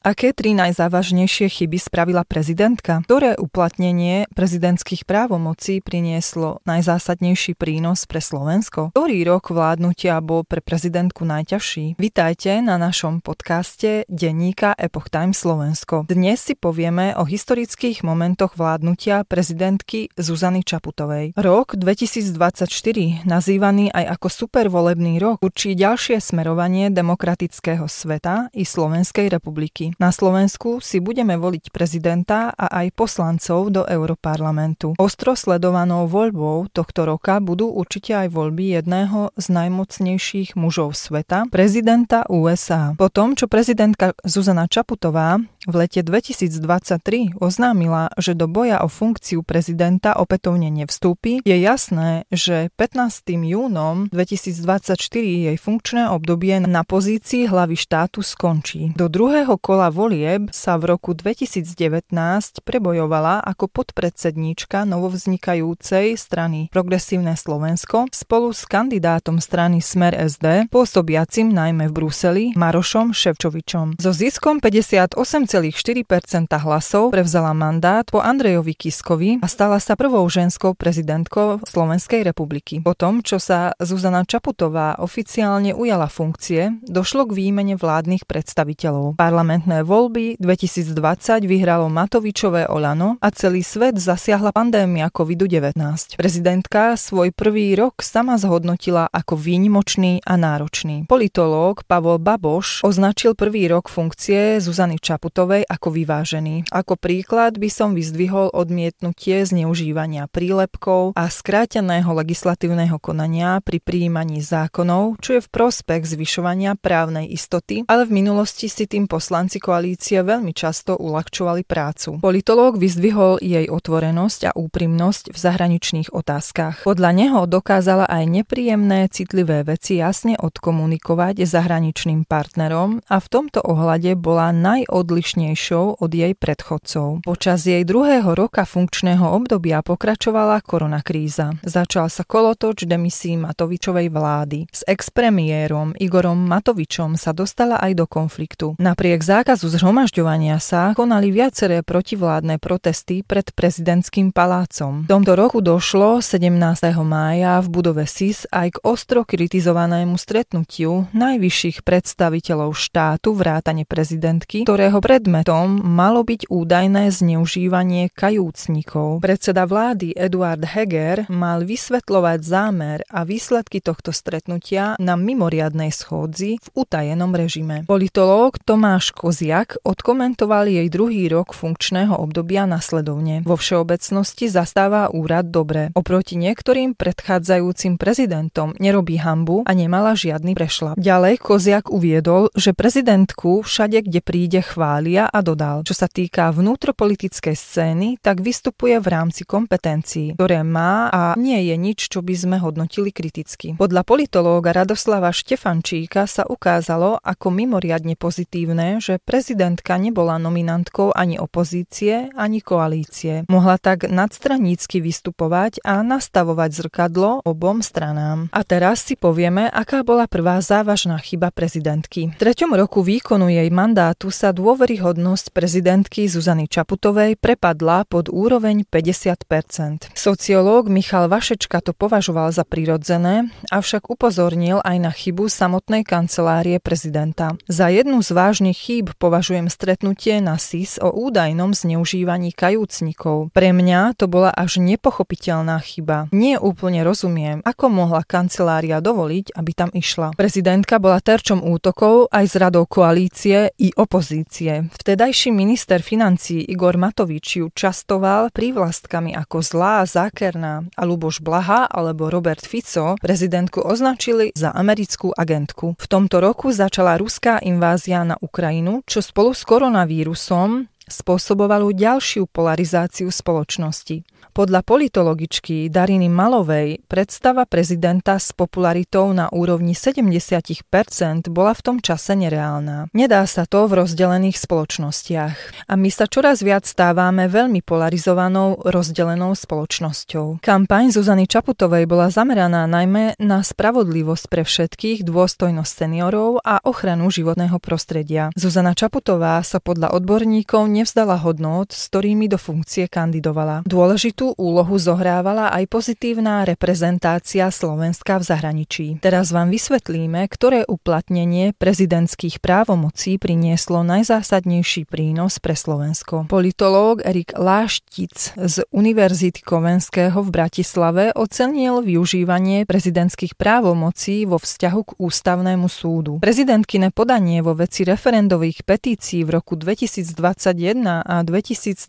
Aké tri najzávažnejšie chyby spravila prezidentka? Ktoré uplatnenie prezidentských právomocí prinieslo najzásadnejší prínos pre Slovensko? Ktorý rok vládnutia bol pre prezidentku najťažší? Vitajte na našom podcaste Denníka Epoch Time Slovensko. Dnes si povieme o historických momentoch vládnutia prezidentky Zuzany Čaputovej. Rok 2024, nazývaný aj ako supervolebný rok, určí ďalšie smerovanie demokratického sveta i Slovenskej republiky. Na Slovensku si budeme voliť prezidenta a aj poslancov do Európarlamentu. Ostro sledovanou voľbou tohto roka budú určite aj voľby jedného z najmocnejších mužov sveta, prezidenta USA. Po tom, čo prezidentka Zuzana Čaputová v lete 2023 oznámila, že do boja o funkciu prezidenta opätovne nevstúpi, je jasné, že 15. júnom 2024 jej funkčné obdobie na pozícii hlavy štátu skončí. Do druhého kola volieb sa v roku 2019 prebojovala ako podpredsedníčka novovznikajúcej strany Progresívne Slovensko spolu s kandidátom strany Smer SD, pôsobiacim najmä v Bruseli, Marošom Šefčovičom. So ziskom 58,4% hlasov prevzala mandát po Andrejovi Kiskovi a stala sa prvou ženskou prezidentkou Slovenskej republiky. Po tom, čo sa Zuzana Čaputová oficiálne ujala funkcie, došlo k výmene vládnych predstaviteľov. Parlamentné voľby 2020 vyhralo Matovičové Olano a celý svet zasiahla pandémia COVID-19. Prezidentka svoj prvý rok sama zhodnotila ako výnimočný a náročný. Politológ Pavol Baboš označil prvý rok funkcie Zuzany Čaputovej ako vyvážený. Ako príklad by som vyzdvihol odmietnutie zneužívania prílepkov a skráteného legislatívneho konania pri prijímaní zákonov, čo je v prospech zvyšovania právnej istoty, ale v minulosti si tým poslanci koalície veľmi často uľahčovali prácu. Politológ vyzdvihol jej otvorenosť a úprimnosť v zahraničných otázkach. Podľa neho dokázala aj nepríjemné, citlivé veci jasne odkomunikovať zahraničným partnerom a v tomto ohľade bola najodlišnejšou od jej predchodcov. Počas jej druhého roka funkčného obdobia pokračovala koronakríza. Začal sa kolotoč demisí Matovičovej vlády. S expremiérom Igorom Matovičom sa dostala aj do konfliktu. Napriek zákazu zhromažďovania sa konali viaceré protivládne protesty pred prezidentským palácom. V tomto roku došlo 17. mája v budove SIS aj k ostro kritizovanému stretnutiu najvyšších predstaviteľov štátu vrátane prezidentky, ktorého predmetom malo byť údajné zneužívanie kajúcnikov. Predseda vlády Eduard Heger mal vysvetľovať zámer a výsledky tohto stretnutia na mimoriadnej schôdzi v utajenom režime. Politológ Tomáš Koziak odkomentoval jej druhý rok funkčného obdobia nasledovne. Vo všeobecnosti zastáva úrad dobre. Oproti niektorým predchádzajúcim prezidentom nerobí hanbu a nemala žiadny prešľap. Ďalej Koziak uviedol, že prezidentku všade, kde príde, chvália a dodal, čo sa týka vnútropolitickej scény, tak vystupuje v rámci kompetencií, ktoré má a nie je nič, čo by sme hodnotili kriticky. Podľa politológa Radoslava Štefančíka sa ukázalo ako mimoriadne pozitívne, že prezidentka nebola nominantkou ani opozície, ani koalície. Mohla tak nadstranícky vystupovať a nastavovať zrkadlo obom stranám. A teraz si povieme, aká bola prvá závažná chyba prezidentky. V treťom roku výkonu jej mandátu sa dôveryhodnosť prezidentky Zuzany Čaputovej prepadla pod úroveň 50%. Sociológ Michal Vašečka to považoval za prirodzené, avšak upozornil aj na chybu samotnej kancelárie prezidenta. Za jednu z vážnych chýb považujem stretnutie na SIS o údajnom zneužívaní kajúcnikov. Pre mňa to bola až nepochopiteľná chyba. Nie úplne rozumiem, ako mohla kancelária dovoliť, aby tam išla. Prezidentka bola terčom útokov aj z radou koalície i opozície. Vtedajší minister financií Igor Matovič ju častoval prívlastkami ako zlá, zákerná a Luboš Blaha alebo Robert Fico prezidentku označili za americkú agentku. V tomto roku začala ruská invázia na Ukrajinu, čo spolu s koronavírusom spôsobovalo ďalšiu polarizáciu spoločnosti. Podľa politologičky Dariny Malovej predstava prezidenta s popularitou na úrovni 70% bola v tom čase nereálna. Nedá sa to v rozdelených spoločnostiach. A my sa čoraz viac stávame veľmi polarizovanou, rozdelenou spoločnosťou. Kampaň Zuzany Čaputovej bola zameraná najmä na spravodlivosť pre všetkých, dôstojnosť seniorov a ochranu životného prostredia. Zuzana Čaputová sa podľa odborníkov nevzdala hodnôt, s ktorými do funkcie kandidovala. Dôležitú úlohu zohrávala aj pozitívna reprezentácia Slovenska v zahraničí. Teraz vám vysvetlíme, ktoré uplatnenie prezidentských právomocí prinieslo najzásadnejší prínos pre Slovensko. Politológ Erik Láštic z Univerzity Komenského v Bratislave ocenil využívanie prezidentských právomocí vo vzťahu k Ústavnému súdu. Prezidentkine podanie vo veci referendových petícií v roku 2021 a 2022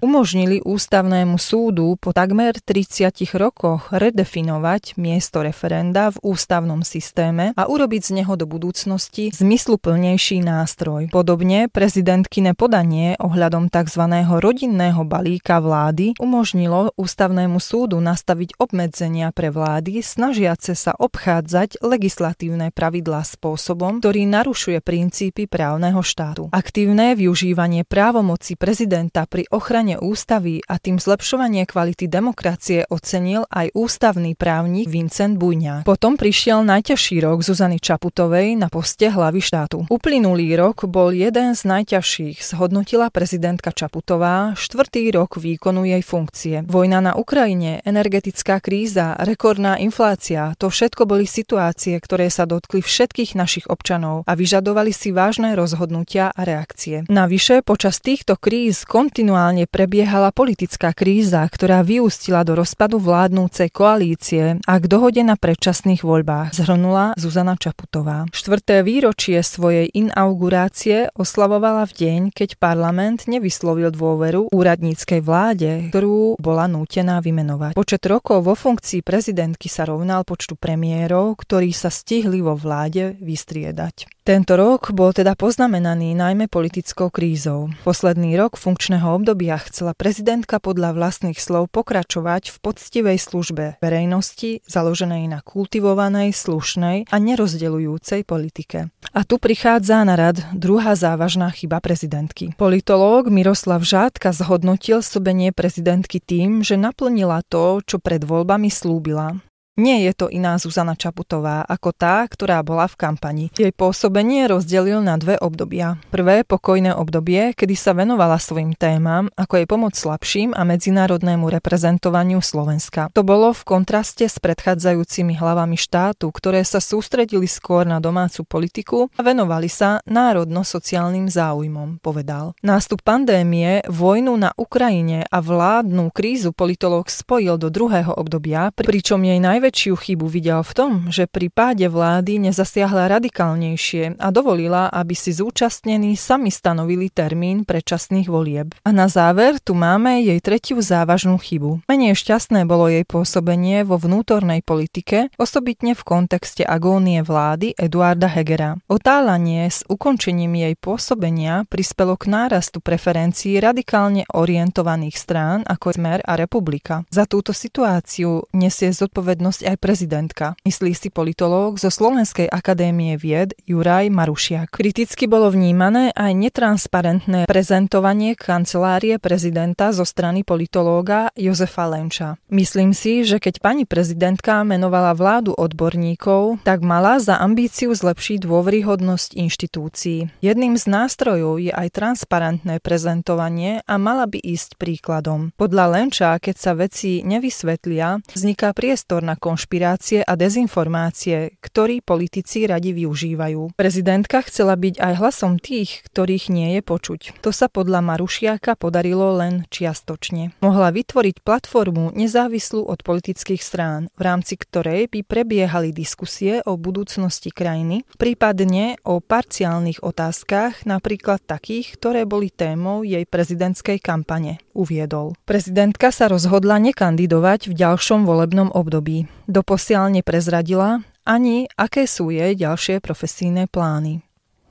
umožnili Ústavnému súdu po takmer 30 rokoch redefinovať miesto referenda v ústavnom systéme a urobiť z neho do budúcnosti zmysluplnejší nástroj. Podobne prezidentkine podanie ohľadom tzv. Rodinného balíka vlády umožnilo Ústavnému súdu nastaviť obmedzenia pre vlády, snažiace sa obchádzať legislatívne pravidlá spôsobom, ktorý narušuje princípy právneho štátu. Aktívne využívanie právomoci prezidenta pri ochrane ústavy a tým zlepšovanie kvality demokracie ocenil aj ústavný právnik Vincent Bujňa. Potom prišiel najťažší rok Zuzany Čaputovej na poste hlavy štátu. Uplynulý rok bol jeden z najťažších, zhodnotila prezidentka Čaputová, 4. rok výkonu jej funkcie. Vojna na Ukrajine, energetická kríza, rekordná inflácia, to všetko boli situácie, ktoré sa dotkli všetkých našich občanov a vyžadovali si vážne rozhodnutia a reakcie. Navyše, počas týchto kríz kontinuálne prebiehala politická kríza, ktorá vyústila do rozpadu vládnúcej koalície a k dohode na predčasných voľbách, zhrnula Zuzana Čaputová. 4. výročie svojej inaugurácie oslavovala v deň, keď parlament nevyslovil dôveru úradníckej vláde, ktorú bola nútená vymenovať. Počet rokov vo funkcii prezidentky sa rovnal počtu premiérov, ktorí sa stihli vo vláde vystriedať. Tento rok bol teda poznamenaný najmä politickou krízou. Posledný rok funkčného obdobia chcela prezidentka podľa vlastných slov pokračovať v poctivej službe verejnosti, založenej na kultivovanej, slušnej a nerozdeľujúcej politike. A tu prichádza na rad druhá závažná chyba prezidentky. Politológ Miroslav Žádka zhodnotil slúbenie prezidentky tým, že naplnila to, čo pred voľbami slúbila. Nie je to iná Zuzana Čaputová ako tá, ktorá bola v kampani. Jej pôsobenie rozdelil na dve obdobia. Prvé pokojné obdobie, kedy sa venovala svojim témam, ako jej pomoc slabším a medzinárodnému reprezentovaniu Slovenska. To bolo v kontraste s predchádzajúcimi hlavami štátu, ktoré sa sústredili skôr na domácu politiku a venovali sa národno-sociálnym záujmom, povedal. Nástup pandémie, vojnu na Ukrajine a vládnu krízu politológ spojil do druhého obdobia, pričom jej najväčšiu chybu videl v tom, že pri páde vlády nezasiahla radikálnejšie a dovolila, aby si zúčastnení sami stanovili termín predčasných volieb. A na záver tu máme jej tretiu závažnú chybu. Menej šťastné bolo jej pôsobenie vo vnútornej politike, osobitne v kontexte agónie vlády Eduarda Hegera. Otáľanie s ukončením jej pôsobenia prispelo k nárastu preferencií radikálne orientovaných strán ako Smer a Republika. Za túto situáciu nesie zodpovednosť aj prezidentka, myslí si politológ zo Slovenskej akadémie vied Juraj Marušiak. Kriticky bolo vnímané aj netransparentné prezentovanie kancelárie prezidenta zo strany politológa Jozefa Lenča. Myslím si, že keď pani prezidentka menovala vládu odborníkov, tak mala za ambíciu zlepšiť dôveryhodnosť inštitúcií. Jedným z nástrojov je aj transparentné prezentovanie a mala by ísť príkladom. Podľa Lenča, keď sa veci nevysvetlia, vzniká priestor na konšpirácie a dezinformácie, ktorý politici radi využívajú. Prezidentka chcela byť aj hlasom tých, ktorých nie je počuť. To sa podľa Marušiaka podarilo len čiastočne. Mohla vytvoriť platformu nezávislú od politických strán, v rámci ktorej by prebiehali diskusie o budúcnosti krajiny, prípadne o parciálnych otázkach, napríklad takých, ktoré boli témou jej prezidentskej kampane, uviedol. Prezidentka sa rozhodla nekandidovať v ďalšom volebnom období. Doposiaľ neprezradila ani, aké sú jej ďalšie profesijné plány.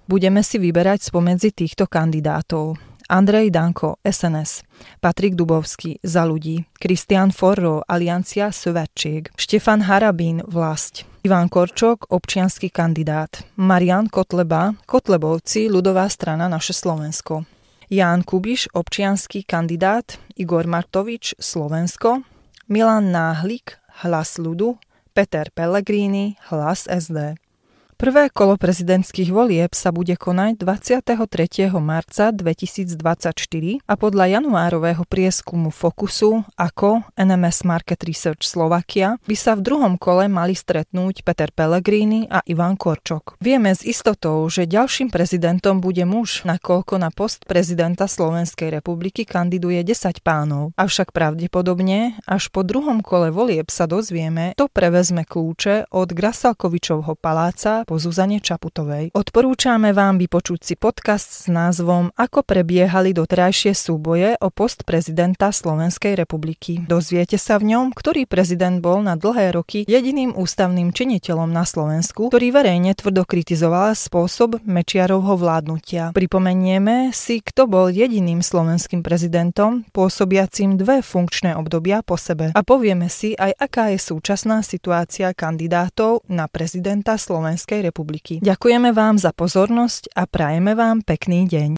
Budeme si vyberať spomedzi týchto kandidátov. Andrej Danko, SNS, Patrik Dubovský, Za ľudí, Kristián Forro, Aliancia Sövetčík, Štefan Harabín, Vlast, Ivan Korčok, občiansky kandidát, Marian Kotleba, Kotlebovci, Ľudová strana Naše Slovensko, Ján Kubiš, občiansky kandidát, Igor Matovič, Slovensko, Milan Náhlik, Hlas ľudu, Peter Pellegrini, Hlas SD. Prvé kolo prezidentských volieb sa bude konať 23. marca 2024 a podľa januárového prieskumu Fokusu ako NMS Market Research Slovakia by sa v druhom kole mali stretnúť Peter Pellegrini a Ivan Korčok. Vieme s istotou, že ďalším prezidentom bude muž, nakoľko na post prezidenta Slovenskej republiky kandiduje 10 pánov. Avšak pravdepodobne až po druhom kole volieb sa dozvieme, kto prevezme kľúče od Grasalkovičovho paláca po Zuzane Čaputovej. Odporúčame vám vypočuť si podcast s názvom Ako prebiehali doterajšie súboje o post prezidenta Slovenskej republiky. Dozviete sa v ňom, ktorý prezident bol na dlhé roky jediným ústavným činiteľom na Slovensku, ktorý verejne tvrdo kritizoval spôsob Mečiarovho vládnutia. Pripomenieme si, kto bol jediným slovenským prezidentom, pôsobiacím dve funkčné obdobia po sebe. A povieme si aj, aká je súčasná situácia kandidátov na prezidenta Slovenskej republiky. Ďakujeme vám za pozornosť a prajeme vám pekný deň.